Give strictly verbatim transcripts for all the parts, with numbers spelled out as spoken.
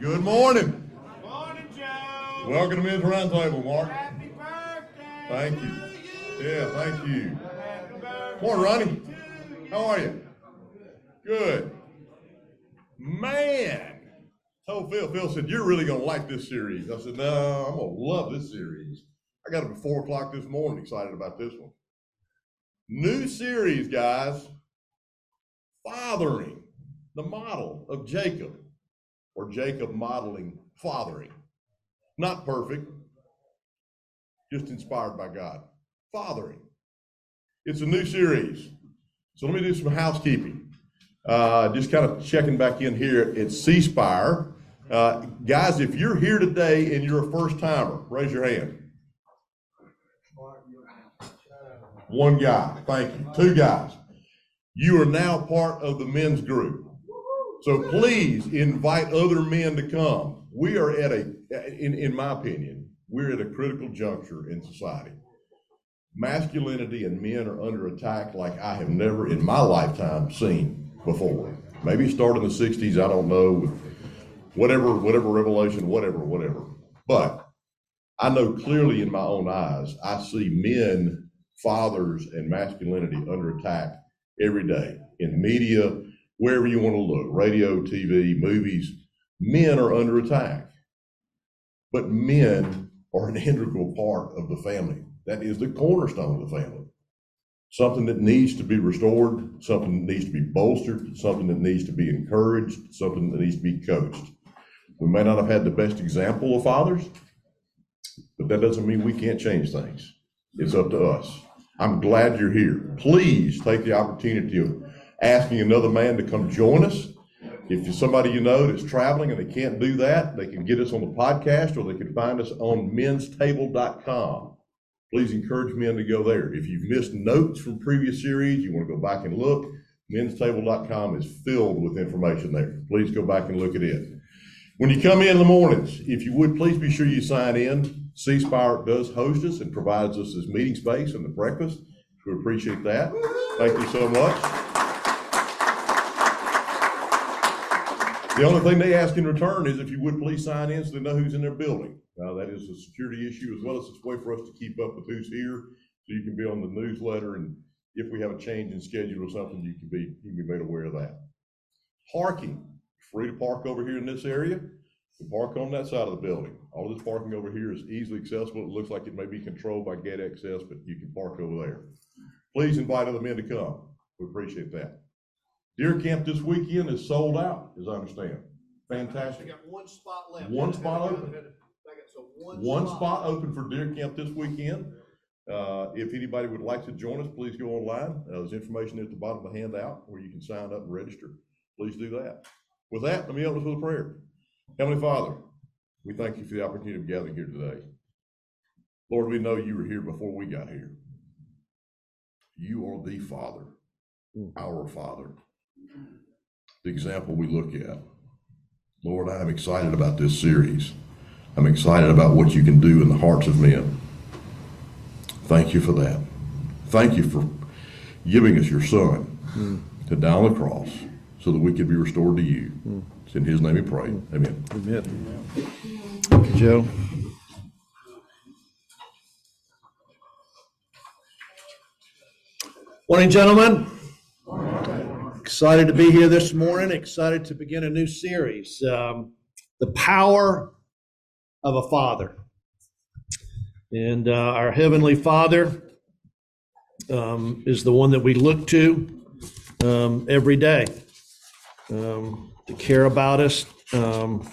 Good morning. Good morning, Joe. Welcome to Miz Roundtable, Mark. Happy birthday. Thank you. you. Yeah, thank you. Happy birthday. Morning, Ronnie. You. How are you? Good. Man. I told Phil, Phil said, you're really going to like this series. I said, no, I'm going to love this series. I got up at four o'clock this morning, excited about this one. New series, guys. Fathering, the model of Jacob. Or Jacob modeling fathering. Not perfect, just inspired by God. Fathering. It's a new series. So let me do some housekeeping. Uh, just kind of checking back in here at C Spire. Uh, guys, if you're here today and you're a first timer, raise your hand. One guy, thank you. Two guys. You are now part of the men's group. So please invite other men to come. We are at a, in, in my opinion, we're at a critical juncture in society. Masculinity and men are under attack like I have never in my lifetime seen before. Maybe it started in the sixties, I don't know, with whatever, whatever revelation, whatever, whatever. But I know clearly in my own eyes, I see men, fathers, and masculinity under attack every day in media, wherever you want to look, radio, T V, movies, men are under attack. But men are an integral part of the family. That is the cornerstone of the family. Something that needs to be restored, something that needs to be bolstered, something that needs to be encouraged, something that needs to be coached. We may not have had the best example of fathers, but that doesn't mean we can't change things. It's up to us. I'm glad you're here. Please take the opportunity of asking another man to come join us. If you're somebody you know that's traveling and they can't do that, they can get us on the podcast or they can find us on men's table dot com. Please encourage men to go there. If you've missed notes from previous series, you want to go back and look, men's table dot com is filled with information there. Please go back and look at it. When you come in in the mornings, if you would, please be sure you sign in. C Spire does host us and provides us this meeting space and the breakfast. We appreciate that. Thank you so much. The only thing they ask in return is if you would please sign in so they know who's in their building. Now, that is a security issue as well as it's a way for us to keep up with who's here so you can be on the newsletter, and if we have a change in schedule or something, you can be, you can be made aware of that. Parking. Free to park over here in this area. You can park on that side of the building. All this parking over here is easily accessible. It looks like it may be controlled by gate access, but you can park over there. Please invite other men to come. We appreciate that. Deer Camp this weekend is sold out, as I understand. Fantastic. We got one spot left. One spot open. One spot open for Deer Camp this weekend. Uh, if anybody would like to join us, please go online. Uh, there's information at the bottom of the handout where you can sign up and register. Please do that. With that, let me open us with a prayer. Heavenly Father, we thank you for the opportunity of gathering here today. Lord, we know you were here before we got here. You are the Father, our Father. The example we look at. Lord, I am excited about this series. I'm excited about what you can do in the hearts of men. Thank you for that. Thank you for giving us your son mm. to die on the cross so that we could be restored to you. Mm. It's in his name we pray. Mm. Amen. Amen. Thank you, Joe. Morning, gentlemen. Excited to be here this morning, excited to begin a new series, um, The Power of a Father. And uh, our Heavenly Father um, is the one that we look to um, every day um, to care about us um,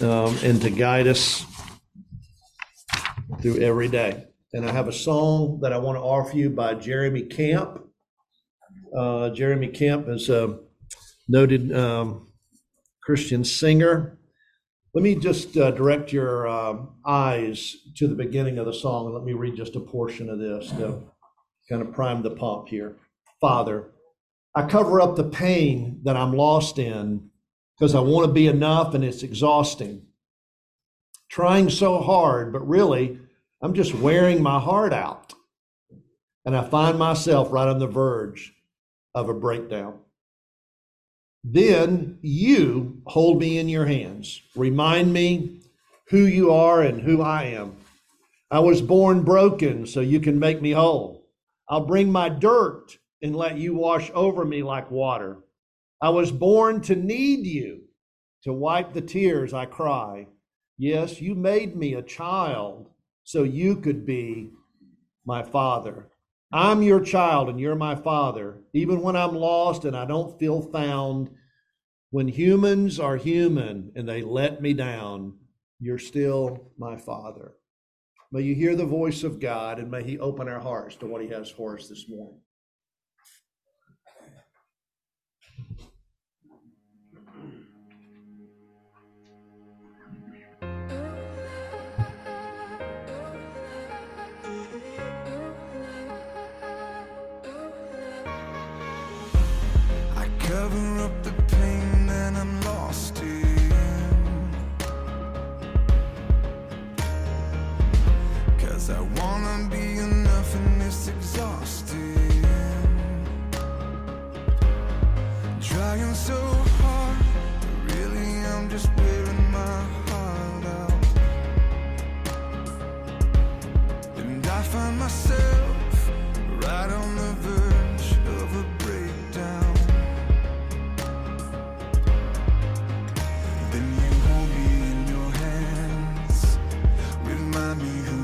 um, and to guide us through every day. And I have a song that I want to offer you by Jeremy Camp. Uh, Jeremy Camp is a noted um, Christian singer. Let me just uh, direct your uh, eyes to the beginning of the song and let me read just a portion of this to kind of prime the pump here. Father, I cover up the pain that I'm lost in because I want to be enough and it's exhausting. Trying so hard, but really, I'm just wearing my heart out. And I find myself right on the verge of a breakdown. then you hold me in your hands. Remind me who you are and who I am. I was born broken, so you can make me whole. I'll bring my dirt and let you wash over me like water. I was born to need you, to wipe the tears I cry. Yes, you made me a child so you could be my father. I'm your child and you're my father, even when I'm lost and I don't feel found. When humans are human and they let me down, you're still my father. May you hear the voice of God, and may he open our hearts to what he has for us this morning. I cover up the pain and I'm lost to you. I wanna be enough and it's exhausting. Trying so hard, but really I'm just wearing my heart out. And I find myself right on the verge of a breakdown. Then you hold me in your hands, remind me who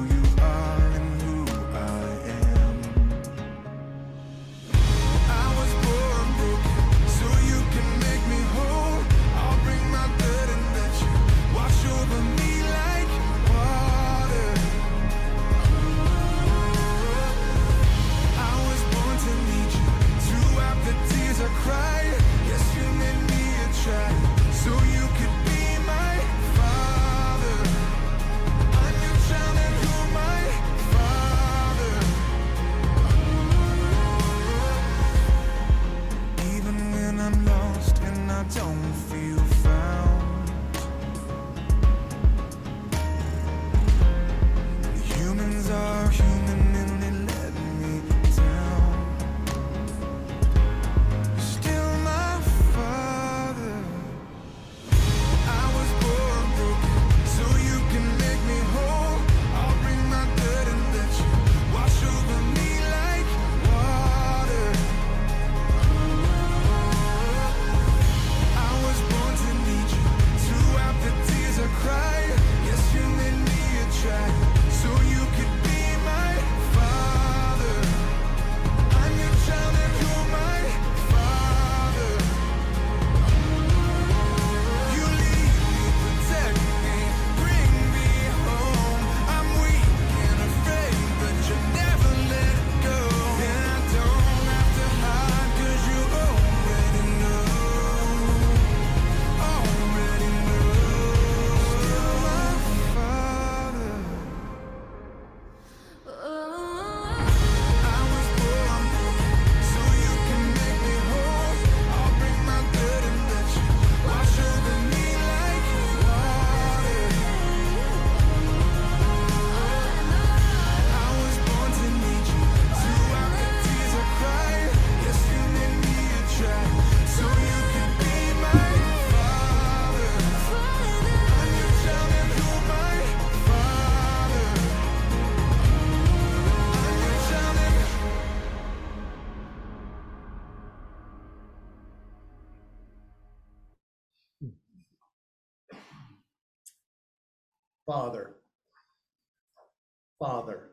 Father, Father,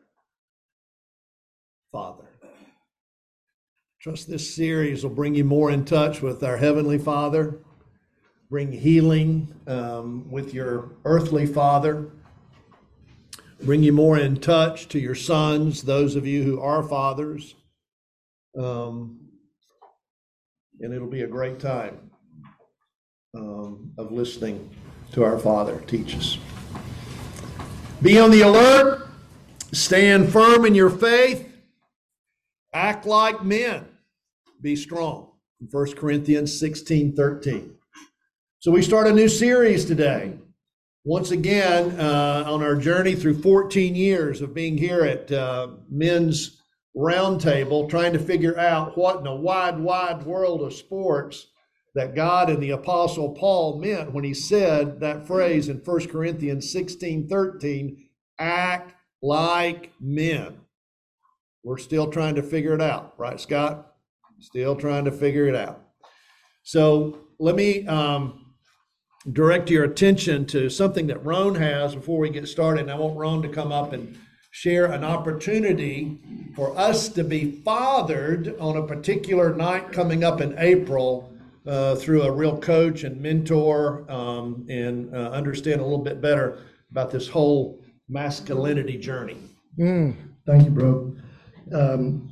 Father. I trust this series will bring you more in touch with our Heavenly Father, bring healing um, with your earthly father, bring you more in touch to your sons, those of you who are fathers, um, and it'll be a great time um, of listening to our Father teach us. Be on the alert, stand firm in your faith, act like men, be strong. First Corinthians sixteen thirteen. So we start a new series today. Once again, uh, on our journey through fourteen years of being here at uh, Men's Roundtable, trying to figure out what in the wide, wide world of sports that God and the Apostle Paul meant when he said that phrase in First Corinthians sixteen thirteen, act like men. We're still trying to figure it out, right, Scott? Still trying to figure it out. So let me um, direct your attention to something that Roan has before we get started. And I want Roan to come up and share an opportunity for us to be fathered on a particular night coming up in April uh, through a real coach and mentor um, and uh, understand a little bit better about this whole masculinity journey. Mm. Thank you, bro. Um,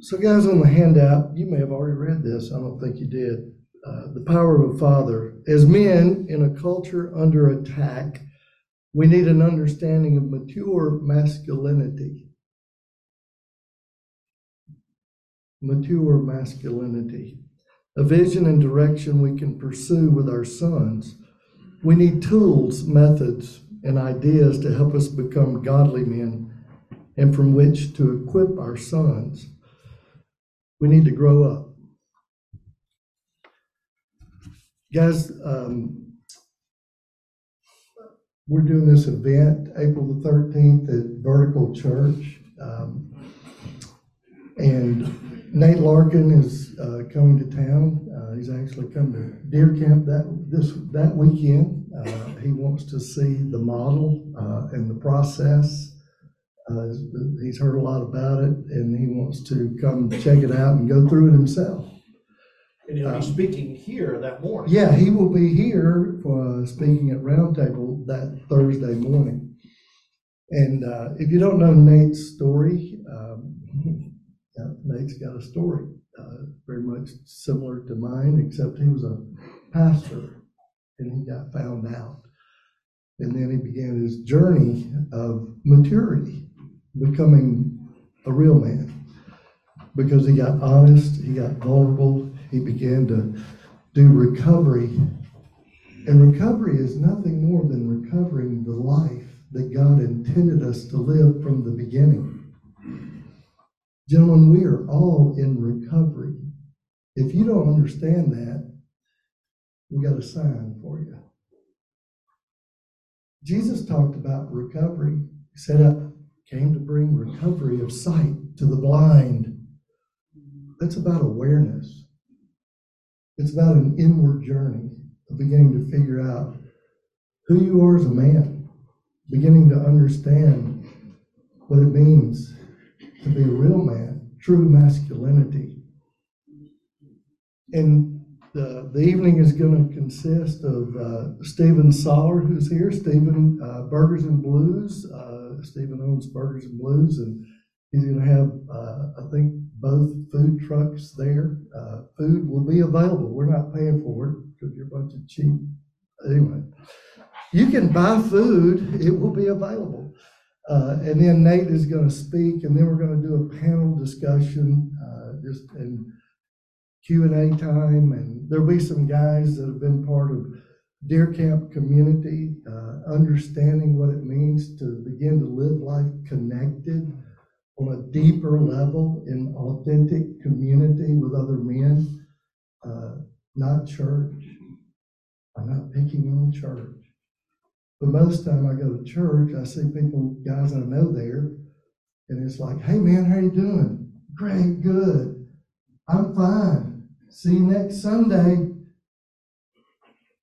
so guys, on the handout, you may have already read this. I don't think you did. Uh, the power of a father. As men in a culture under attack, we need an understanding of mature masculinity. Mature masculinity. A vision and direction we can pursue with our sons. We need tools, methods, and ideas to help us become godly men and from which to equip our sons. We need to grow up. Guys, um, we're doing this event April the thirteenth at Vertical Church. Um, and Nate Larkin is uh, coming to town. Uh, he's actually come to Deer Camp that this that weekend. Uh, he wants to see the model uh, and the process. Uh, he's heard a lot about it, and he wants to come check it out and go through it himself. And he'll be um, speaking here that morning. Yeah, he will be here uh, speaking at Roundtable that Thursday morning. And uh, if you don't know Nate's story, um, yeah, Nate's got a story uh, very much similar to mine, except he was a pastor and he got found out. And then he began his journey of maturity, becoming a real man, because he got honest, he got vulnerable. He began to do recovery, and recovery is nothing more than recovering the life that God intended us to live from the beginning. Gentlemen, we are all in recovery. If you don't understand that, we got a sign for you. Jesus talked about recovery. He said, I came to bring recovery of sight to the blind. That's about awareness. It's about an inward journey of beginning to figure out who you are as a man, beginning to understand what it means to be a real man, true masculinity. And the, the evening is going to consist of uh, Stephen Soller, who's here, Stephen uh, Burgers and Blues. Uh, Stephen owns Burgers and Blues, and he's going to have, uh, I think, both food trucks there. Uh, food will be available. We're not paying for it because you're a bunch of cheap. Anyway, you can buy food. It will be available. Uh, and then Nate is going to speak, and then we're going to do a panel discussion, uh, just and Q and A time. And there'll be some guys that have been part of Deer Camp community, uh, understanding what it means to begin to live life connected on a deeper level in authentic community with other men, uh, not church. I'm not picking on church. But most time I go to church, I see people, guys I know there, and it's like, hey man, how you doing? Great, good. I'm fine. See you next Sunday.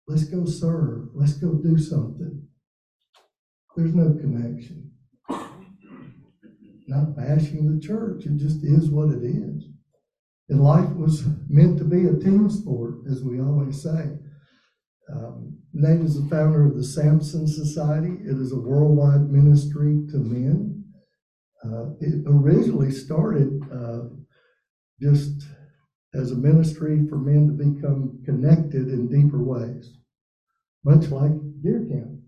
Let's go serve. Let's go do something. There's no connection. Not bashing the church, it just is what it is. And life was meant to be a team sport, as we always say. Um, Nate is the founder of the Samson Society. It is a worldwide ministry to men. Uh, it originally started uh, just as a ministry for men to become connected in deeper ways, much like Deer Camp.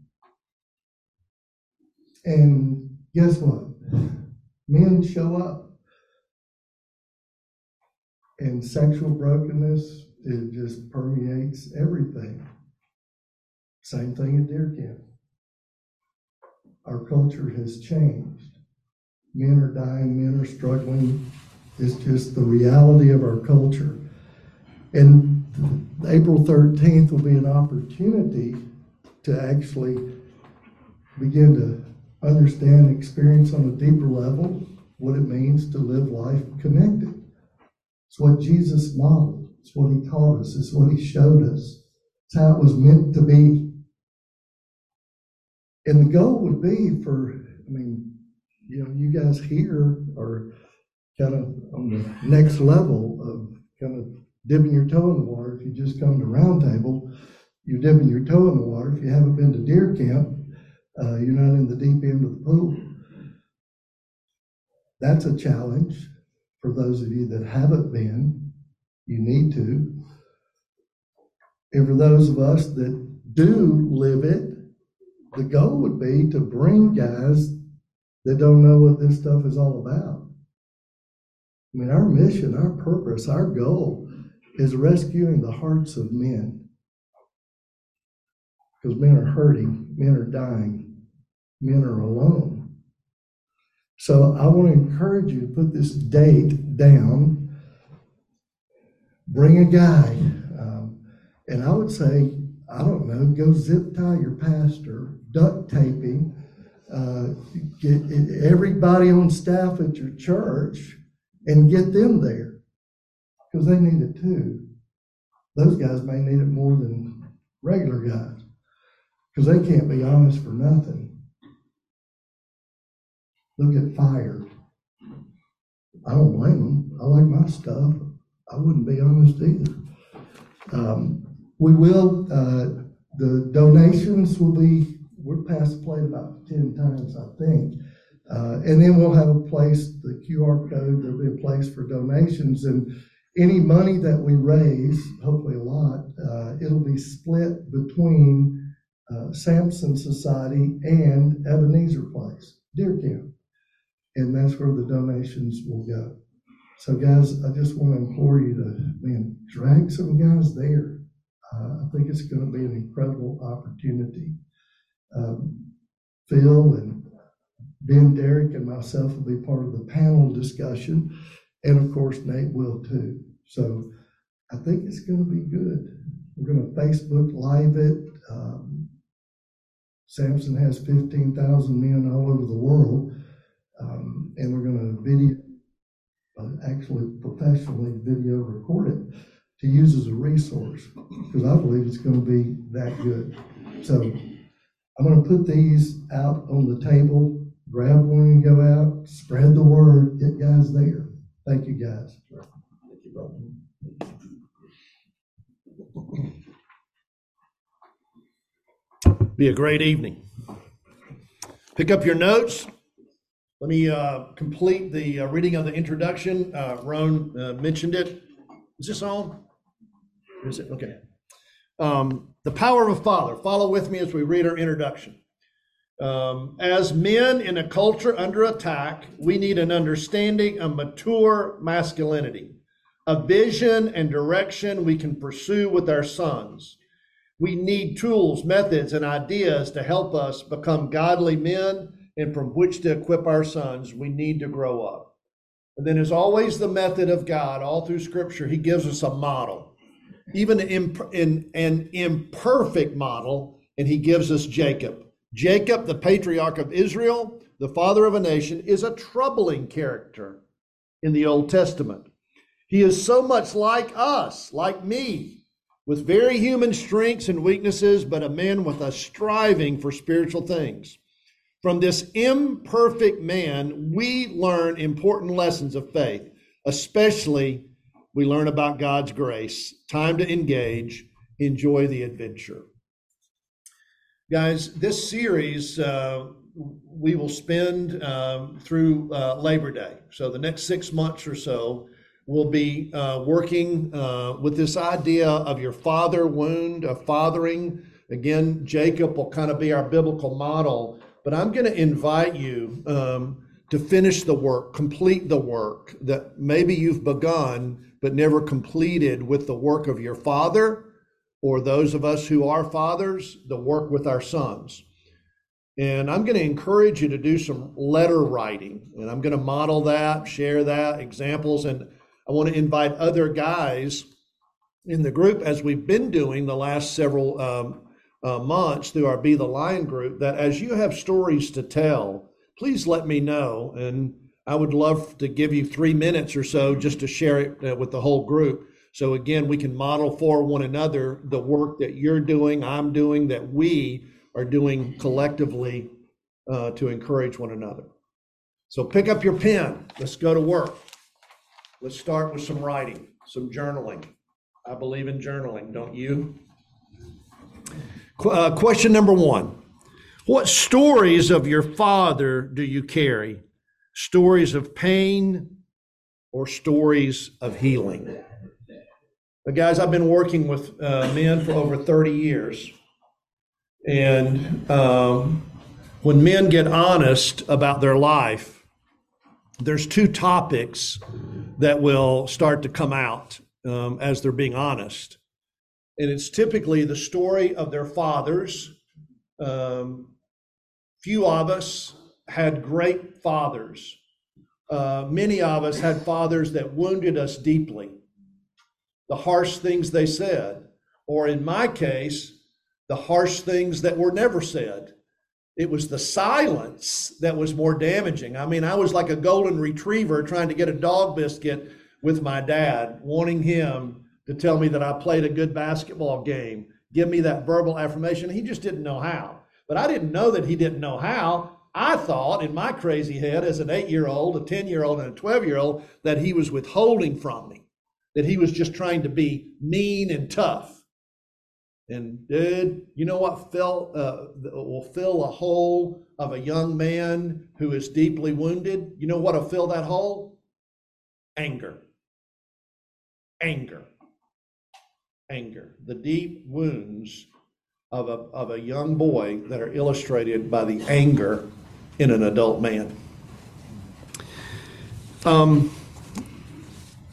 And guess what? Men show up, and sexual brokenness, it just permeates everything. Same thing at Deer Camp. Our culture has changed. Men are dying, men are struggling. It's just the reality of our culture. And April thirteenth will be an opportunity to actually begin to understand and experience on a deeper level what it means to live life connected. It's what Jesus modeled. It's what he taught us. It's what he showed us. It's how it was meant to be. And the goal would be for, I mean, you know, you guys here are kind of on the next level of kind of dipping your toe in the water. If you just come to Round Table, you're dipping your toe in the water. If you haven't been to deer camp, uh, you're not in the deep end of the pool. That's a challenge for those of you that haven't been. You need to. And for those of us that do live it, the goal would be to bring guys that don't know what this stuff is all about. I mean, our mission, our purpose, our goal is rescuing the hearts of men. Because men are hurting, men are dying, men are alone. So I want to encourage you to put this date down. Bring a guy. Um, and I would say, I don't know, go zip tie your pastor, duct tape him, uh, get everybody on staff at your church and get them there, because they need it too. Those guys may need it more than regular guys, because they can't be honest for nothing. Look at fire. I don't blame them. I like my stuff. I wouldn't be honest either. Um, We will, uh, the donations will be, we're past the plate about ten times, I think. Uh, and then we'll have a place, the Q R code, there'll be a place for donations. And any money that we raise, hopefully a lot, uh, it'll be split between uh, Samson Society and Ebenezer Place, Deer Camp. And that's where the donations will go. So guys, I just want to implore you to, man, drag some guys there. Uh, I think it's going to be an incredible opportunity. Um, Phil and Ben, Derek, and myself will be part of the panel discussion, and of course Nate will too. So I think it's going to be good. We're going to Facebook Live it. Um, Samson has fifteen thousand men all over the world, um, and we're going to video, uh, actually professionally video record it, to use as a resource, because I believe it's going to be that good. So I'm going to put these out on the table. Grab one and go out, spread the word, get guys there. Thank you, guys. Thank you, brother. Be a great evening. Pick up your notes. Let me uh, complete the uh, reading of the introduction. Uh, Roan uh, mentioned it. Is this on? Is it? Okay. Um, the power of a father. Follow with me as we read our introduction. Um, as men in a culture under attack, we need an understanding of mature masculinity, a vision and direction we can pursue with our sons. We need tools, methods, and ideas to help us become godly men and from which to equip our sons. We need to grow up. And then, as always, the method of God, all through Scripture, He gives us a model, even an, imp- an, an imperfect model, and He gives us Jacob. Jacob, the patriarch of Israel, the father of a nation, is a troubling character in the Old Testament. He is so much like us, like me, with very human strengths and weaknesses, but a man with a striving for spiritual things. From this imperfect man, we learn important lessons of faith, especially we learn about God's grace, time to engage, enjoy the adventure. Guys, this series uh, we will spend uh, through uh, Labor Day. So the next six months or so, we'll be uh, working uh, with this idea of your father wound, of fathering. Again, Jacob will kind of be our biblical model. But I'm going to invite you um, to finish the work, complete the work that maybe you've begun but never completed with the work of your father, or those of us who are fathers, the work with our sons. And I'm going to encourage you to do some letter writing, and I'm going to model that, share that, examples, and I want to invite other guys in the group, as we've been doing the last several um, uh, months through our Be the Lion group, that as you have stories to tell, please let me know. And I would love to give you three minutes or so just to share it uh, with the whole group. So again, we can model for one another the work that you're doing, I'm doing, that we are doing collectively uh, to encourage one another. So pick up your pen. Let's go to work. Let's start with some writing, some journaling. I believe in journaling, don't you? Qu- uh, question number one. What stories of your father do you carry? Stories of pain or stories of healing? But guys, I've been working with uh, men for over thirty years. And um, when men get honest about their life, there's two topics that will start to come out um, as they're being honest. And it's typically the story of their fathers. Um, few of us had great fathers. Uh, many of us had fathers that wounded us deeply. The harsh things they said, or in my case, the harsh things that were never said. It was the silence that was more damaging. I mean, I was like a golden retriever trying to get a dog biscuit with my dad, wanting him to tell me that I played a good basketball game, give me that verbal affirmation. He just didn't know how. But I didn't know that he didn't know how. I thought in my crazy head as an eight-year-old, a ten-year-old, and a twelve-year-old that he was withholding from me, that he was just trying to be mean and tough. And dude, you know what fill, uh, will fill a hole of a young man who is deeply wounded? You know what will fill that hole? Anger. Anger. Anger. The deep wounds of a, of a young boy that are illustrated by the anger in an adult man. Um.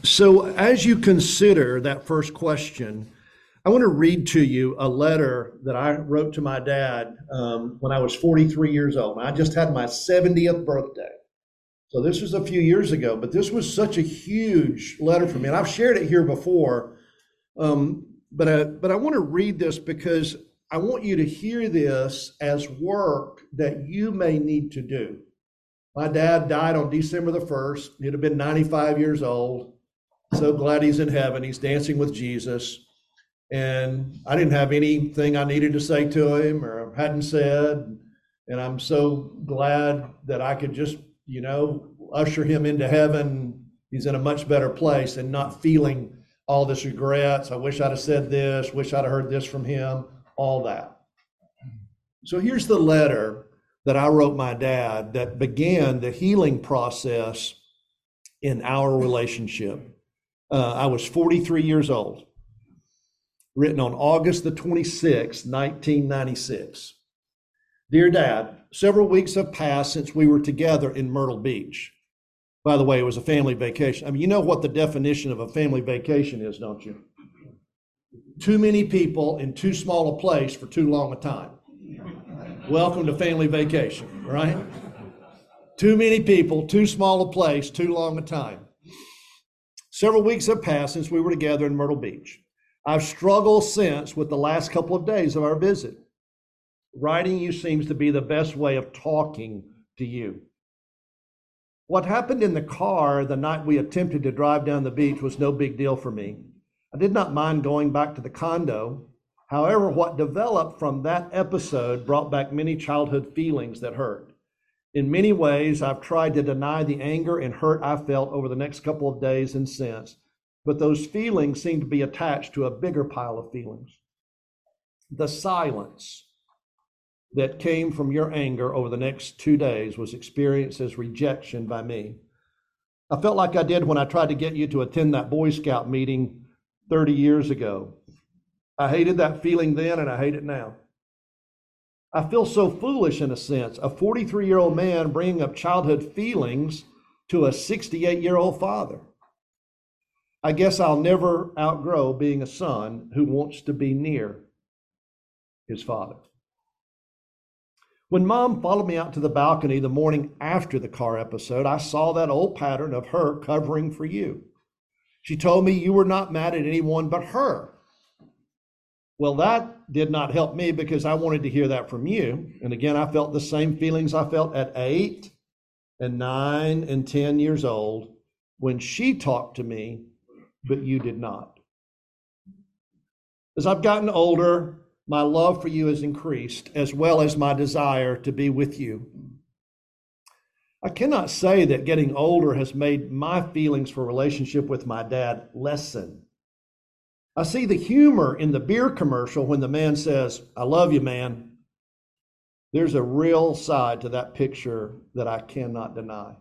So as you consider that first question, I want to read to you a letter that I wrote to my dad um, when I was forty-three years old. I just had my seventieth birthday. So this was a few years ago, but this was such a huge letter for me. And I've shared it here before, um, but, I, but I want to read this because I want you to hear this as work that you may need to do. My dad died on December the first. He'd have been ninety-five years old. So glad he's in heaven. He's dancing with Jesus. And I didn't have anything I needed to say to him or hadn't said. And I'm so glad that I could just, you know, usher him into heaven. He's in a much better place and not feeling all this regrets. I wish I'd have said this, wish I'd have heard this from him, all that. So here's the letter that I wrote my dad that began the healing process in our relationship. Uh, I was forty-three years old, written on August the twenty-sixth, nineteen ninety-six. Dear Dad, several weeks have passed since we were together in Myrtle Beach. By the way, it was a family vacation. I mean, you know what the definition of a family vacation is, don't you? Too many people in too small a place for too long a time. Welcome to family vacation, right? Too many people, too small a place, too long a time. Several weeks have passed since we were together in Myrtle Beach. I've struggled since with the last couple of days of our visit. Writing you seems to be the best way of talking to you. What happened in the car the night we attempted to drive down the beach was no big deal for me. I did not mind going back to the condo. However, what developed from that episode brought back many childhood feelings that hurt. In many ways, I've tried to deny the anger and hurt I felt over the next couple of days and since, but those feelings seem to be attached to a bigger pile of feelings. The silence that came from your anger over the next two days was experienced as rejection by me. I felt like I did when I tried to get you to attend that Boy Scout meeting thirty years ago. I hated that feeling then, and I hate it now. I feel so foolish in a sense, a forty-three-year-old man bringing up childhood feelings to a sixty-eight-year-old father. I guess I'll never outgrow being a son who wants to be near his father. When Mom followed me out to the balcony the morning after the car episode, I saw that old pattern of her covering for you. She told me you were not mad at anyone but her. Well, that did not help me because I wanted to hear that from you. And again, I felt the same feelings I felt at eight and nine and ten years old when she talked to me, but you did not. As I've gotten older, my love for you has increased, as well as my desire to be with you. I cannot say that getting older has made my feelings for relationship with my dad lessen. I see the humor in the beer commercial when the man says, "I love you, man." There's a real side to that picture that I cannot deny.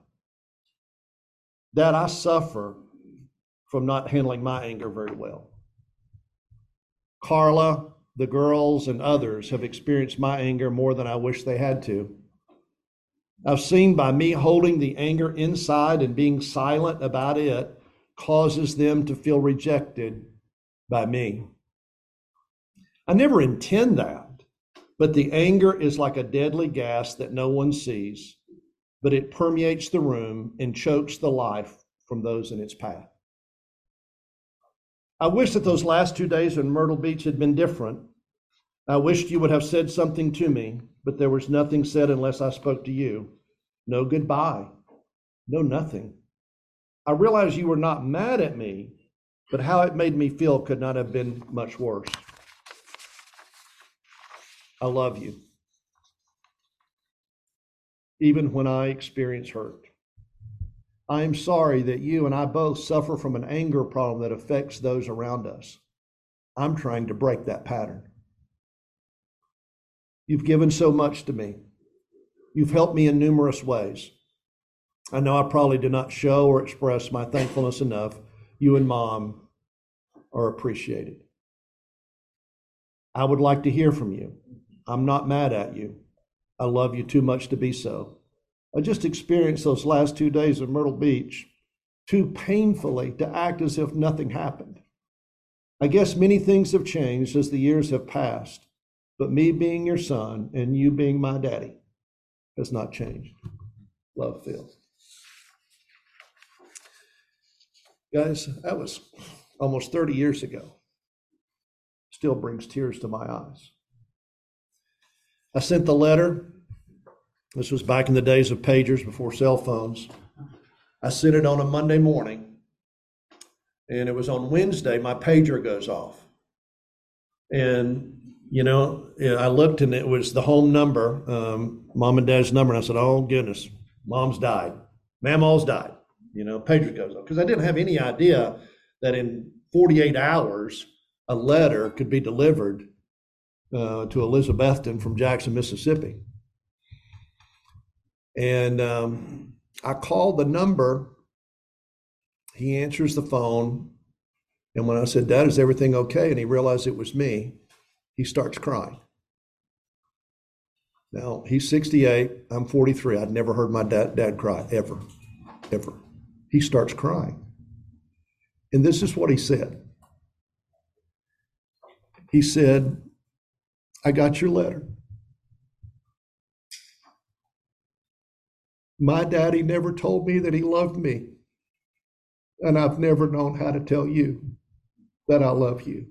Dad, I suffer from not handling my anger very well. Carla, the girls, and others have experienced my anger more than I wish they had to. I've seen by me holding the anger inside and being silent about it causes them to feel rejected by me. I never intend that, but the anger is like a deadly gas that no one sees, but it permeates the room and chokes the life from those in its path. I wish that those last two days in Myrtle Beach had been different. I wished you would have said something to me, but there was nothing said unless I spoke to you. No goodbye, no nothing. I realized you were not mad at me, but how it made me feel could not have been much worse. I love you, even when I experience hurt. I am sorry that you and I both suffer from an anger problem that affects those around us. I'm trying to break that pattern. You've given so much to me. You've helped me in numerous ways. I know I probably did not show or express my thankfulness enough. You and Mom are appreciated. I would like to hear from you. I'm not mad at you. I love you too much to be so. I just experienced those last two days of Myrtle Beach too painfully to act as if nothing happened. I guess many things have changed as the years have passed, but me being your son and you being my daddy has not changed. Love, Phil. Guys, that was almost thirty years ago. Still brings tears to my eyes. I sent the letter. This was back in the days of pagers before cell phones. I sent it on a Monday morning, and it was on Wednesday my pager goes off. And You know, I looked and it was the home number, um, mom and dad's number. And I said, oh, goodness, mom's died. Mamaw's died. You know, pager goes off. Because I didn't have any idea that in forty-eight hours, a letter could be delivered uh, to Elizabethton from Jackson, Mississippi. And um, I called the number. He answers the phone. And when I said, Dad, is everything okay? And he realized it was me. He starts crying. Now, he's sixty-eight, I'm forty-three. I'd never heard my dad, dad cry, ever, ever. He starts crying. And this is what he said. He said, I got your letter. My daddy never told me that he loved me, and I've never known how to tell you that I love you.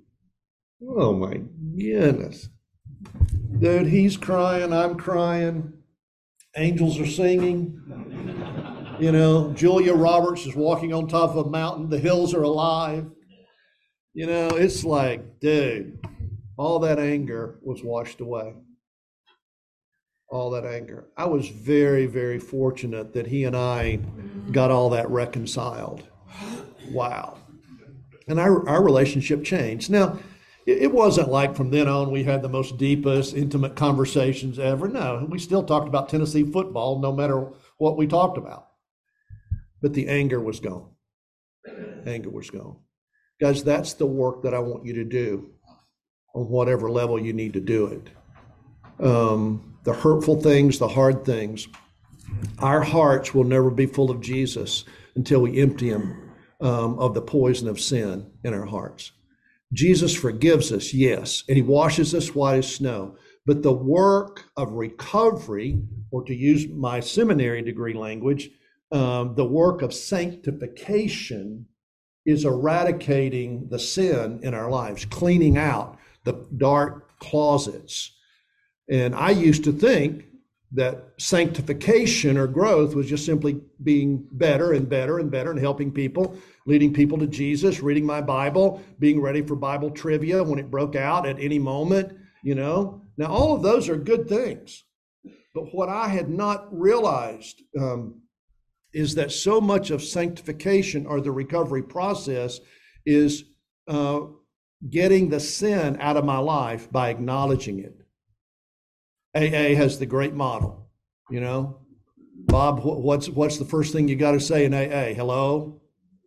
Oh my goodness. Dude, he's crying, I'm crying. Angels are singing. You know, Julia Roberts is walking on top of a mountain. The hills are alive. You know, it's like, dude, all that anger was washed away. All that anger. I was very, very fortunate that he and I got all that reconciled. Wow. And our, our relationship changed. Now, it wasn't like from then on we had the most deepest, intimate conversations ever. No, we still talked about Tennessee football no matter what we talked about. But the anger was gone. Anger was gone. Guys, that's the work that I want you to do on whatever level you need to do it. Um, the hurtful things, the hard things. Our hearts will never be full of Jesus until we empty them um, of the poison of sin in our hearts. Jesus forgives us, yes, and he washes us white as snow. But the work of recovery, or to use my seminary degree language, um, the work of sanctification is eradicating the sin in our lives, cleaning out the dark closets. And I used to think that sanctification or growth was just simply being better and better and better and helping people, leading people to Jesus, reading my Bible, being ready for Bible trivia when it broke out at any moment, you know. Now, all of those are good things. But what I had not realized um, is that so much of sanctification or the recovery process is uh, getting the sin out of my life by acknowledging it. A A has the great model, you know. Bob, what's what's the first thing you got to say in A A? Hello,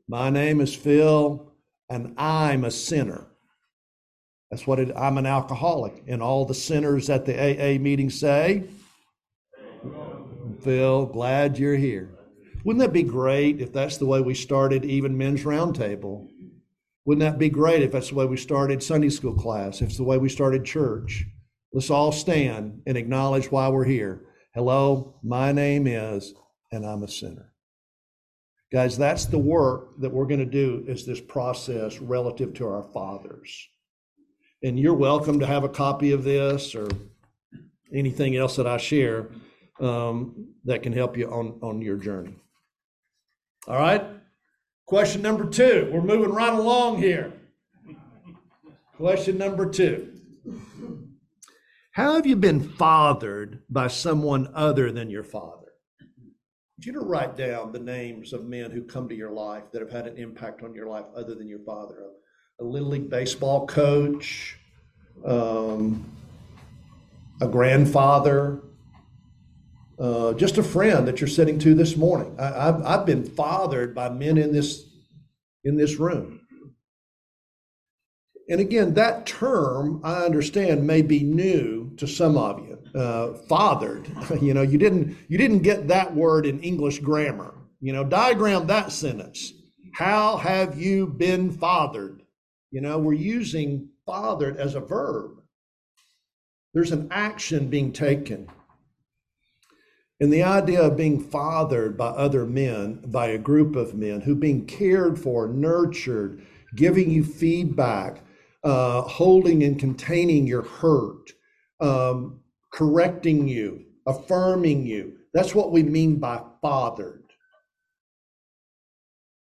my name is Phil, and I'm a sinner. That's what it, I'm an alcoholic, and all the sinners at the A A meeting say, Phil, glad you're here. Wouldn't that be great if that's the way we started even Men's Roundtable? Wouldn't that be great if that's the way we started Sunday school class, if it's the way we started church? Let's all stand and acknowledge why we're here. Hello, my name is, and I'm a sinner. Guys, that's the work that we're going to do is this process relative to our fathers. And you're welcome to have a copy of this or anything else that I share um, that can help you on, on your journey. All right. Question number two. We're moving right along here. Question number two. How have you been fathered by someone other than your father? I want you to write down the names of men who come to your life that have had an impact on your life other than your father. A Little League baseball coach, um, a grandfather, uh, just a friend that you're sitting to this morning. I, I've, I've been fathered by men in this, in this room. And again, that term, I understand, may be new to some of you. Uh, fathered, you know, you didn't you didn't get that word in English grammar. You know, diagram that sentence. How have you been fathered? You know, we're using fathered as a verb. There's an action being taken. And the idea of being fathered by other men, by a group of men who being cared for, nurtured, giving you feedback, Uh, holding and containing your hurt, um, correcting you, affirming you. That's what we mean by fathered.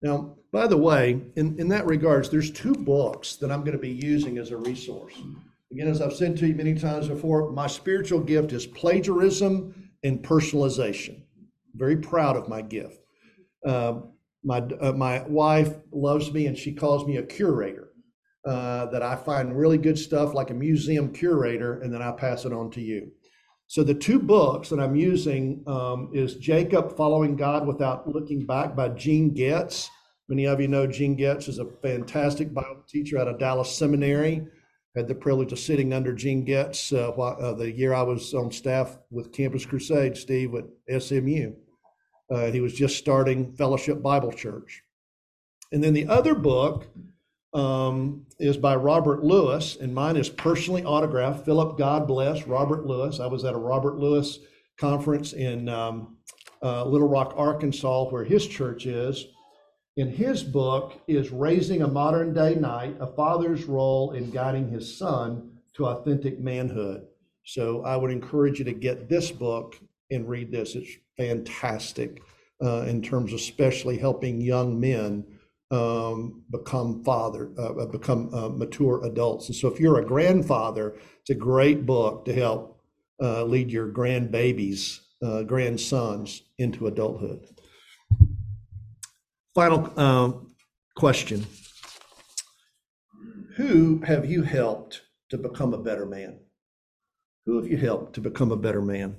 Now, by the way, in, in that regards, there's two books that I'm going to be using as a resource. Again, as I've said to you many times before, my spiritual gift is plagiarism and personalization. I'm very proud of my gift. Uh, my, uh, my wife loves me and she calls me a curator. Uh, that I find really good stuff like a museum curator, and then I pass it on to you. So the two books that I'm using um, is Jacob, Following God Without Looking Back by Gene Getz. Many of you know Gene Getz is a fantastic Bible teacher out of Dallas Seminary. Had the privilege of sitting under Gene Getz uh, while, uh, the year I was on staff with Campus Crusade, Steve, at S M U. Uh, he was just starting Fellowship Bible Church. And then the other book Um, is by Robert Lewis, and mine is personally autographed. Philip, God bless Robert Lewis. I was at a Robert Lewis conference in um, uh, Little Rock, Arkansas, where his church is. And his book is Raising a Modern Day Knight, A Father's Role in Guiding His Son to Authentic Manhood. So I would encourage you to get this book and read this. It's fantastic uh, in terms of especially helping young men Um, become father, uh, become uh, mature adults. And so if you're a grandfather, it's a great book to help uh, lead your grandbabies, uh, grandsons into adulthood. Final uh, question. Who have you helped to become a better man? Who have you helped to become a better man?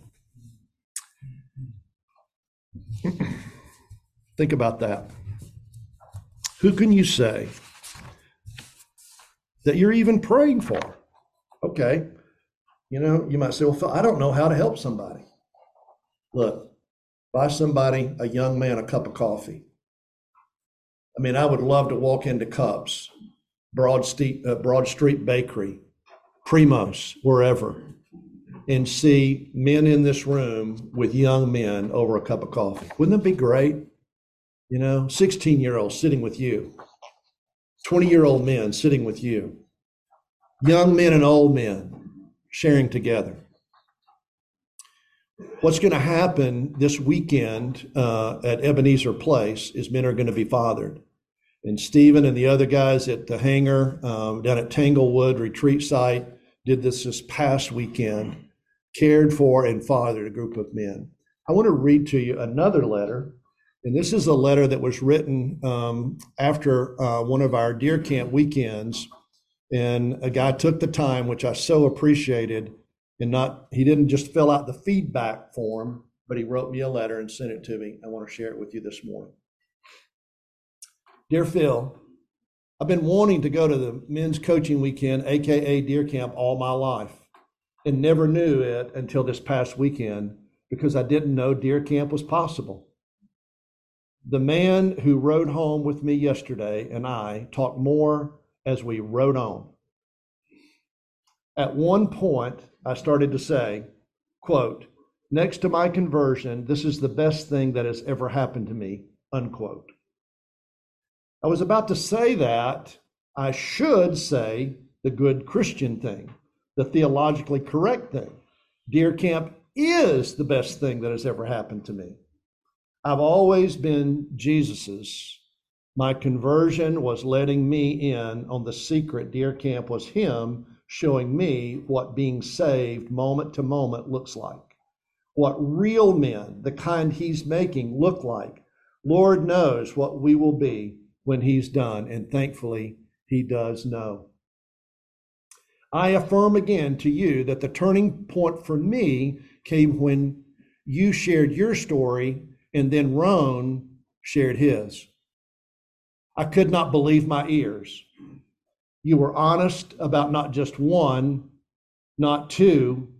Think about that. Who can you say that you're even praying for? Okay, you know, you might say, well, Phil, I don't know how to help somebody. Look, buy somebody, a young man, a cup of coffee. I mean, I would love to walk into Cups, Broad Street, uh, Broad Street Bakery, Primos, wherever, and see men in this room with young men over a cup of coffee. Wouldn't that be great? You know, sixteen-year-olds sitting with you twenty-year-old men sitting with you, young men and old men sharing together. What's going to happen this weekend uh, at Ebenezer Place is men are going to be fathered. And Stephen and the other guys at the hangar um, down at Tanglewood retreat site did this this past weekend, cared for and fathered a group of men. I want to read to you another letter. And this is a letter that was written um, after uh, one of our Deer Camp weekends. And a guy took the time, which I so appreciated, and not he didn't just fill out the feedback form, but he wrote me a letter and sent it to me. I want to share it with you this morning. Dear Phil, I've been wanting to go to the men's coaching weekend, A K A Deer Camp, all my life, and never knew it until this past weekend because I didn't know Deer Camp was possible. The man who rode home with me yesterday and I talked more as we rode on. At one point, I started to say, quote, next to my conversion, this is the best thing that has ever happened to me, unquote. I was about to say that I should say the good Christian thing, the theologically correct thing. Deer Camp is the best thing that has ever happened to me. I've always been Jesus's. My conversion was letting me in on the secret. Deer Camp was him showing me what being saved moment to moment looks like, what real men, the kind he's making, look like. Lord knows what we will be when he's done, and thankfully he does know. I affirm again to you that the turning point for me came when you shared your story and then Roan shared his. I could not believe my ears. You were honest about not just one, not two,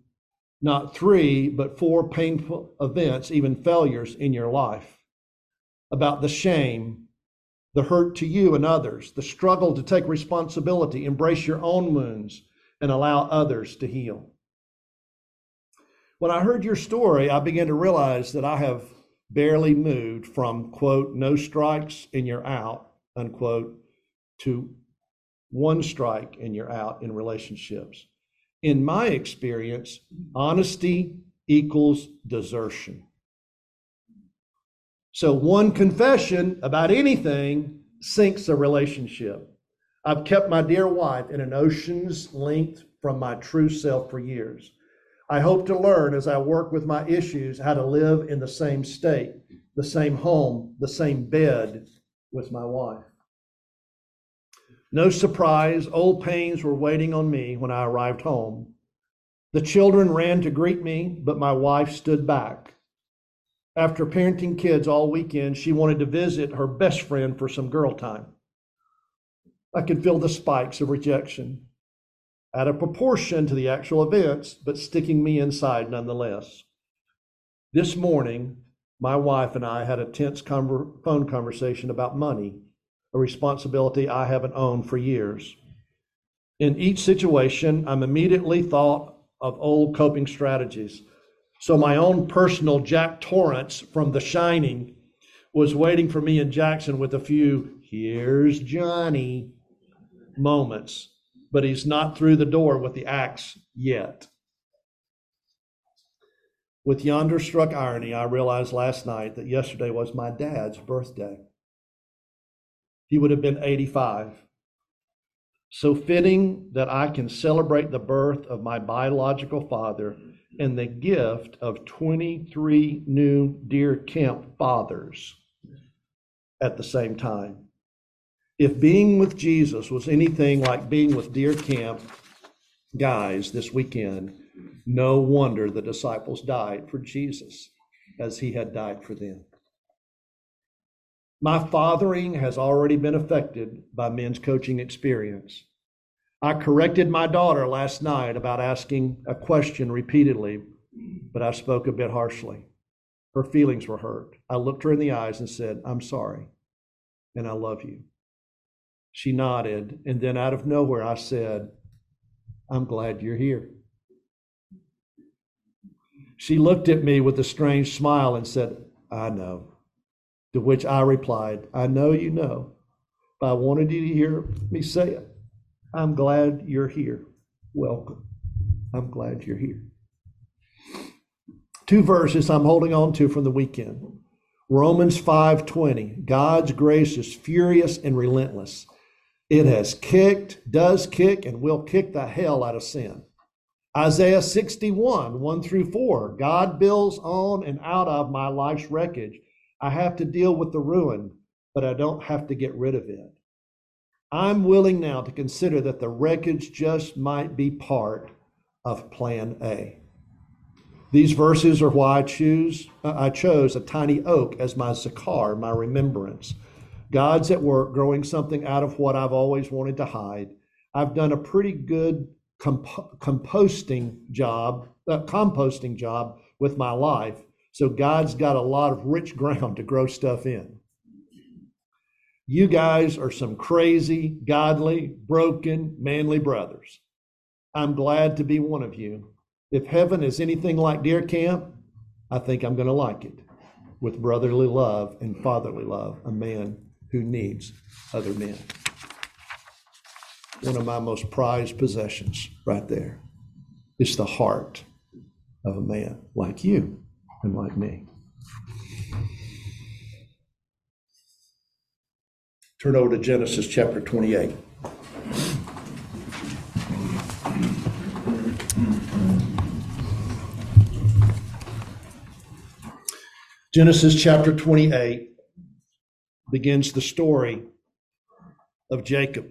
not three, but four painful events, even failures in your life, about the shame, the hurt to you and others, the struggle to take responsibility, embrace your own wounds, and allow others to heal. When I heard your story, I began to realize that I have barely moved from, quote, no strikes and you're out, unquote, to one strike and you're out in relationships. In my experience, honesty equals desertion. So one confession about anything sinks a relationship. I've kept my dear wife in an ocean's length from my true self for years. I hope to learn as I work with my issues how to live in the same state, the same home, the same bed with my wife. No surprise, old pains were waiting on me when I arrived home. The children ran to greet me, but my wife stood back. After parenting kids all weekend, she wanted to visit her best friend for some girl time. I could feel the spikes of rejection, out of proportion to the actual events, but sticking me inside nonetheless. This morning, my wife and I had a tense conver- phone conversation about money, a responsibility I haven't owned for years. In each situation, I'm immediately thought of old coping strategies. So my own personal Jack Torrance from The Shining was waiting for me in Jackson with a few "here's Johnny" moments, but he's not through the door with the axe yet. With yonder struck irony, I realized last night that yesterday was my dad's birthday. He would have been eighty-five. So fitting that I can celebrate the birth of my biological father and the gift of twenty-three new Deer Camp fathers at the same time. If being with Jesus was anything like being with Deer Camp guys this weekend, no wonder the disciples died for Jesus as he had died for them. My fathering has already been affected by men's coaching experience. I corrected my daughter last night about asking a question repeatedly, but I spoke a bit harshly. Her feelings were hurt. I looked her in the eyes and said, I'm sorry, and I love you. She nodded, and then out of nowhere, I said, I'm glad you're here. She looked at me with a strange smile and said, I know, to which I replied, I know you know, But I wanted you to hear me say it. I'm glad you're here. Welcome. I'm glad you're here. Two verses I'm holding on to from the weekend. Romans five twenty. God's grace is furious and relentless. It has kicked, does kick, and will kick the hell out of sin. Isaiah sixty-one, one through four. God builds on and out of my life's wreckage. I have to deal with the ruin, but I don't have to get rid of it. I'm willing now to consider that the wreckage just might be part of plan A. These verses are why I choose, uh, I chose a tiny oak as my zakar, my remembrance. God's at work growing something out of what I've always wanted to hide. I've done a pretty good comp- composting job, uh, composting job with my life. So God's got a lot of rich ground to grow stuff in. You guys are some crazy, godly, broken, manly brothers. I'm glad to be one of you. If heaven is anything like Deer Camp, I think I'm going to like it, with brotherly love and fatherly love, a man who needs other men. One of my most prized possessions right there is the heart of a man like you and like me. Turn over to Genesis chapter twenty-eight. Genesis chapter twenty-eight begins the story of Jacob.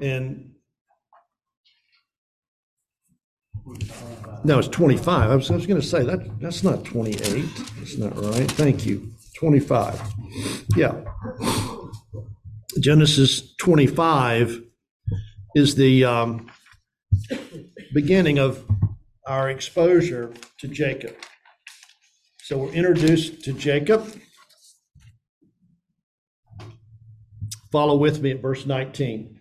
And no, it's twenty-five. I was, I was going to say that that's not twenty-eight. That's not right. Thank you. twenty-five. Yeah. Genesis twenty-five is the um, beginning of our exposure to Jacob. So we're introduced to Jacob. Follow with me at verse nineteen.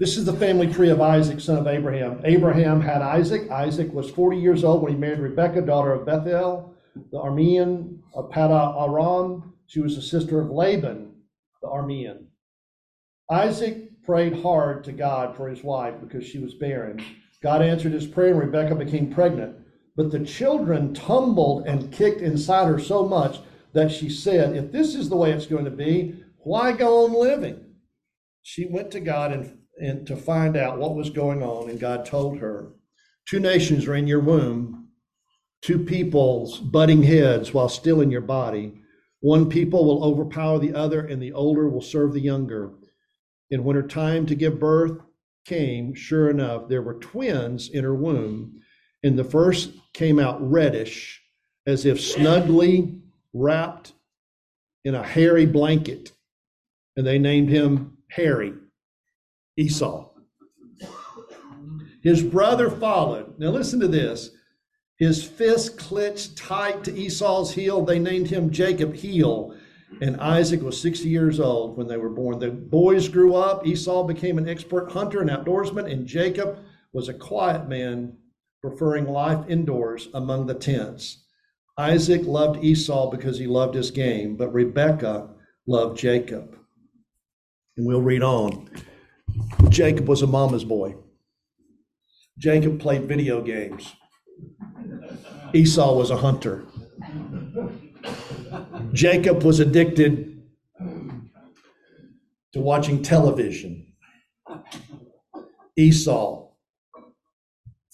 This is the family tree of Isaac, son of Abraham. Abraham had Isaac. Isaac was forty years old when he married Rebekah, daughter of Bethuel, the Aramean of Paddan Aram. She was the sister of Laban, the Aramean. Isaac prayed hard to God for his wife because she was barren. God answered his prayer, and Rebekah became pregnant. But the children tumbled and kicked inside her so much that she said, if this is the way it's going to be, why go on living? She went to God and, and to find out what was going on, and God told her, two nations are in your womb, two peoples butting heads while still in your body. One people will overpower the other, and the older will serve the younger. And when her time to give birth came, sure enough, there were twins in her womb, and the first came out reddish, as if snugly wrapped in a hairy blanket, and they named him Hairy, Esau. His brother followed. Now listen to this. His fist clenched tight to Esau's heel. They named him Jacob Heel. And Isaac was sixty years old when they were born. The boys grew up. Esau became an expert hunter and outdoorsman, and Jacob was a quiet man, preferring life indoors among the tents. Isaac loved Esau because he loved his game, but Rebekah loved Jacob. And we'll read on. Jacob was a mama's boy. Jacob played video games. Esau was a hunter. Jacob was addicted to watching television. Esau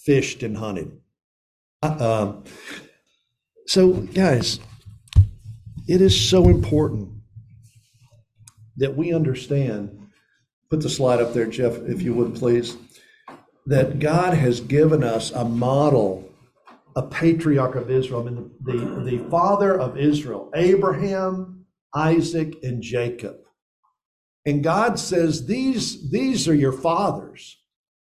fished and hunted. Uh, so, guys, it is so important that we understand. Put the slide up there, Jeff, if you would, please. That God has given us a model, a patriarch of Israel, I mean, the, the father of Israel, Abraham, Isaac, and Jacob. And God says, these, these are your fathers.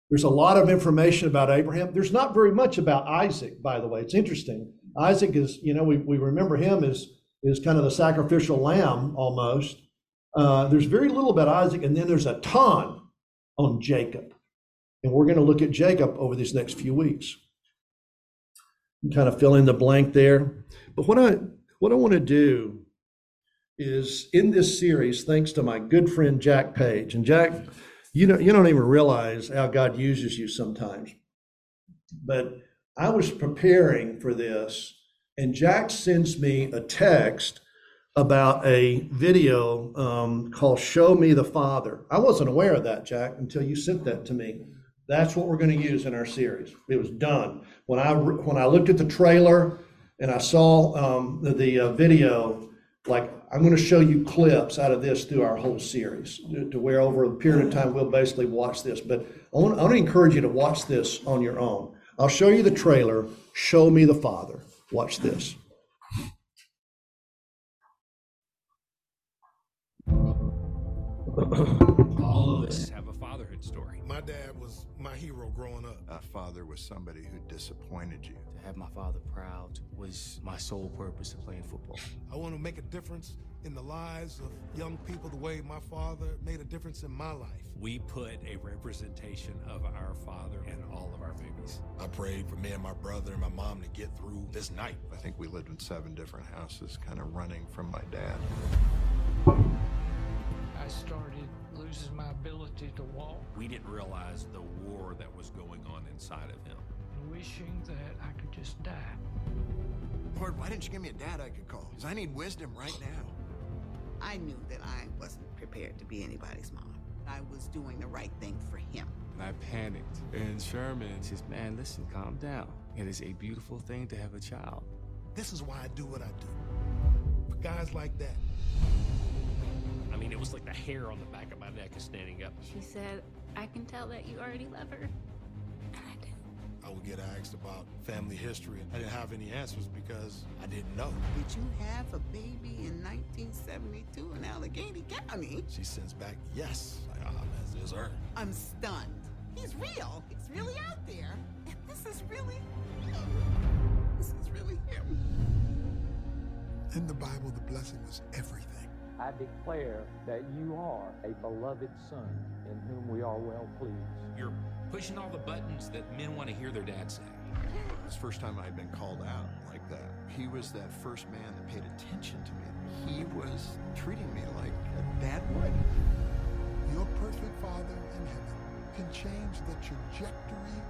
There's a lot of information about Abraham. There's not very much about Isaac, by the way. It's interesting. Isaac is, you know, we, we remember him as, as kind of the sacrificial lamb almost. Uh, there's very little about Isaac, and then there's a ton on Jacob. And we're going to look at Jacob over these next few weeks. Kind of fill in the blank there. But what I What I want to do is, in this series, thanks to my good friend Jack Page, and Jack, you don't, you don't even realize how God uses you sometimes, but I was preparing for this, and Jack sends me a text about a video um, called Show Me the Father. I wasn't aware of that, Jack, until you sent that to me. That's what we're going to use in our series. It was done. When I, when I looked at the trailer and I saw um, the, the uh, video, like, I'm going to show you clips out of this through our whole series, to, to where over a period of time we'll basically watch this. But I want, I want to encourage you to watch this on your own. I'll show you the trailer, Show Me the Father. Watch this. All of us have a fatherhood story. My dad was my hero growing up. My father was somebody who disappointed you. To have my father proud was my sole purpose of playing football. I want to make a difference in the lives of young people the way my father made a difference in my life. We put a representation of our father in all of our movies. I prayed for me and my brother and my mom to get through this night. I think we lived in seven different houses, kind of running from my dad. I started losing my ability to walk. We didn't realize the war that was going on inside of him. Wishing that I could just die. Lord, why didn't you give me a dad I could call? Because I need wisdom right now. I knew that I wasn't prepared to be anybody's mom. I was doing the right thing for him. And I panicked. And Sherman says, man, listen, calm down. It is a beautiful thing to have a child. This is why I do what I do. For guys like that. I mean, it was like the hair on the back of my neck is standing up. She said, I can tell that you already love her. And I did. I would get asked about family history. I didn't have any answers because I didn't know. Did you have a baby in nineteen seventy-two in Allegheny County? She sends back, yes. Like, ah, this is her. I'm stunned. He's real. It's really out there. And this is really real. This is really him. In the Bible, the blessing was everything. I declare that you are a beloved son in whom we are well pleased. You're pushing all the buttons that men want to hear their dad say. It was the first time I had been called out like that. He was that first man that paid attention to me. He was treating me like a dad would. Your perfect father in heaven can change the trajectory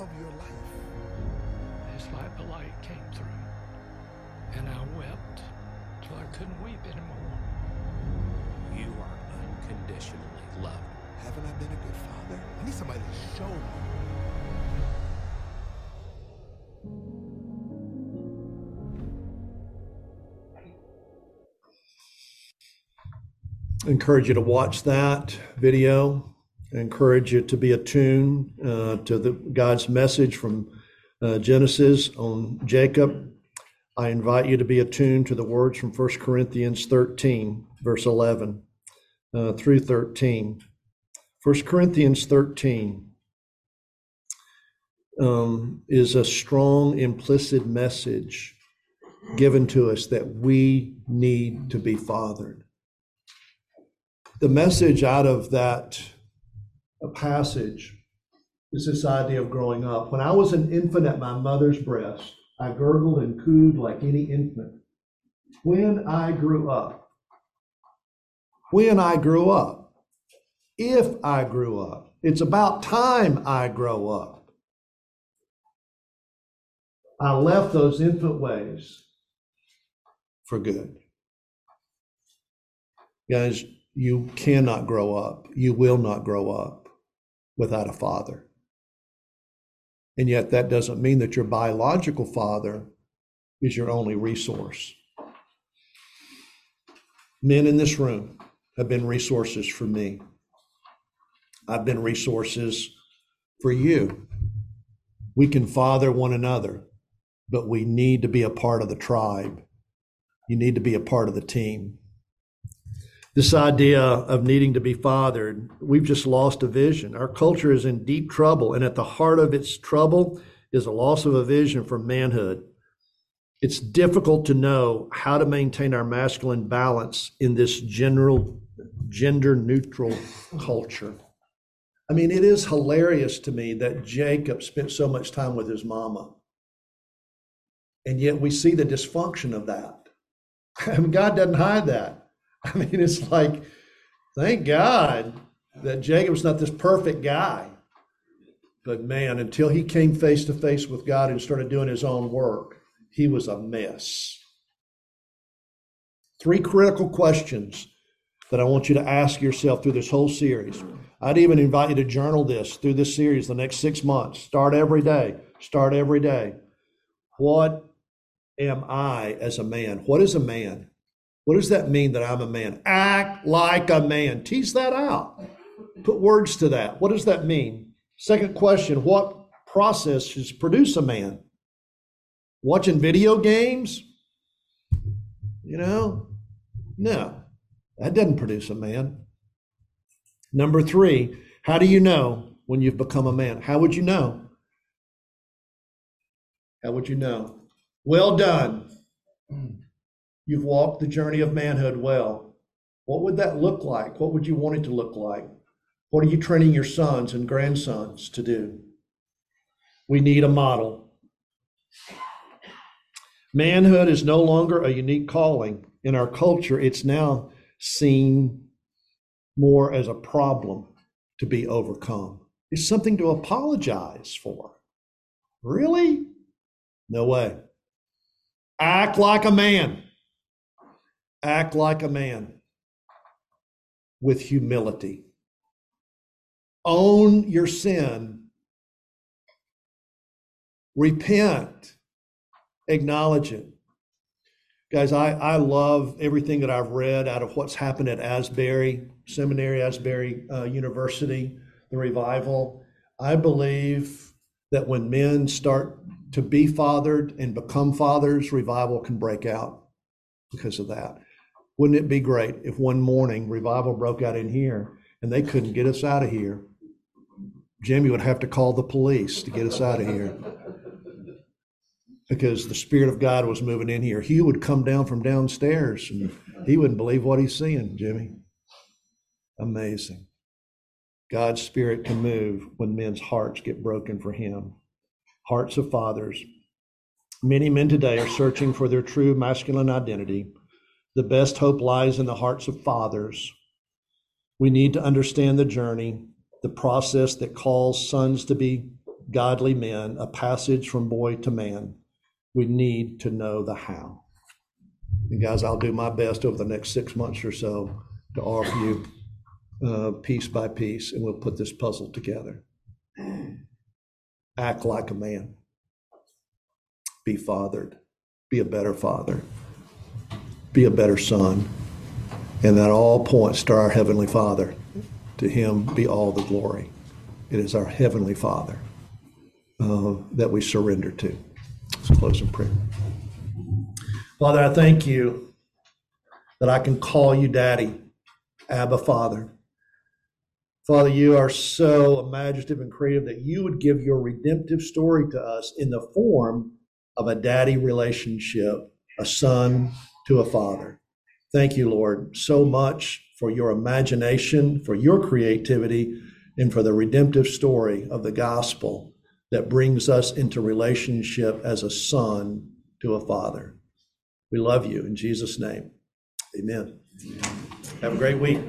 of your life. It's like the light came through, and I wept till I couldn't weep anymore. You are unconditionally loved. Haven't I been a good father? I need somebody to show me. I encourage you to watch that video. I encourage you to be attuned uh, to the God's message from uh, Genesis on Jacob. I invite you to be attuned to the words from First Corinthians thirteen, verse eleven uh, through thirteen. First Corinthians thirteen um, is a strong, implicit message given to us that we need to be fathered. The message out of that passage is this idea of growing up. When I was an infant at my mother's breast, I gurgled and cooed like any infant. When I grew up, when I grew up, if I grew up, it's about time I grow up. I left those infant ways for good. Guys, you cannot grow up. You will not grow up without a father. And yet that doesn't mean that your biological father is your only resource. Men in this room have been resources for me. I've been resources for you. We can father one another, but we need to be a part of the tribe. You need to be a part of the team. This idea of needing to be fathered, we've just lost a vision. Our culture is in deep trouble, and at the heart of its trouble is a loss of a vision for manhood. It's difficult to know how to maintain our masculine balance in this general gender-neutral culture. I mean, it is hilarious to me that Jacob spent so much time with his mama, and yet we see the dysfunction of that. I mean, God doesn't hide that. I mean, it's like, thank God that Jacob's not this perfect guy. But man, until he came face to face with God and started doing his own work, he was a mess. Three critical questions that I want you to ask yourself through this whole series. I'd even invite you to journal this through this series the next six months. Start every day. Start every day. What am I as a man? What is a man? What does that mean that I'm a man? Act like a man. Tease that out. Put words to that. What does that mean? Second question, what processes produce a man? Watching video games? You know? No. That doesn't produce a man. Number three, how do you know when you've become a man? How would you know? How would you know? Well done. You've walked the journey of manhood well. What would that look like? What would you want it to look like? What are you training your sons and grandsons to do? We need a model. Manhood is no longer a unique calling. In our culture, it's now seen more as a problem to be overcome. It's something to apologize for. Really? No way. Act like a man. Act like a man with humility. Own your sin. Repent. Acknowledge it. Guys, I, I love everything that I've read out of what's happened at Asbury Seminary, Asbury uh, University, the revival. I believe that when men start to be fathered and become fathers, revival can break out because of that. Wouldn't it be great if one morning revival broke out in here and they couldn't get us out of here? Jimmy would have to call the police to get us out of here. Because the Spirit of God was moving in here. He would come down from downstairs and he wouldn't believe what he's seeing, Jimmy. Amazing. God's Spirit can move when men's hearts get broken for him. Hearts of fathers. Many men today are searching for their true masculine identity. The best hope lies in the hearts of fathers. We need to understand the journey, the process that calls sons to be godly men, a passage from boy to man. We need to know the how. And guys, I'll do my best over the next six months or so to offer you uh, piece by piece, and we'll put this puzzle together. Act like a man. Be fathered. Be a better father. Be a better son. And that all points to our Heavenly Father. To Him be all the glory. It is our Heavenly Father uh, that we surrender to. Let's close in prayer. Father, I thank you that I can call you Daddy, Abba, Father. Father, you are so imaginative and creative that you would give your redemptive story to us in the form of a daddy relationship, a son to a father. Thank you, Lord, so much for your imagination, for your creativity, and for the redemptive story of the gospel that brings us into relationship as a son to a father. We love you in Jesus' name. Amen. Amen. Have a great week.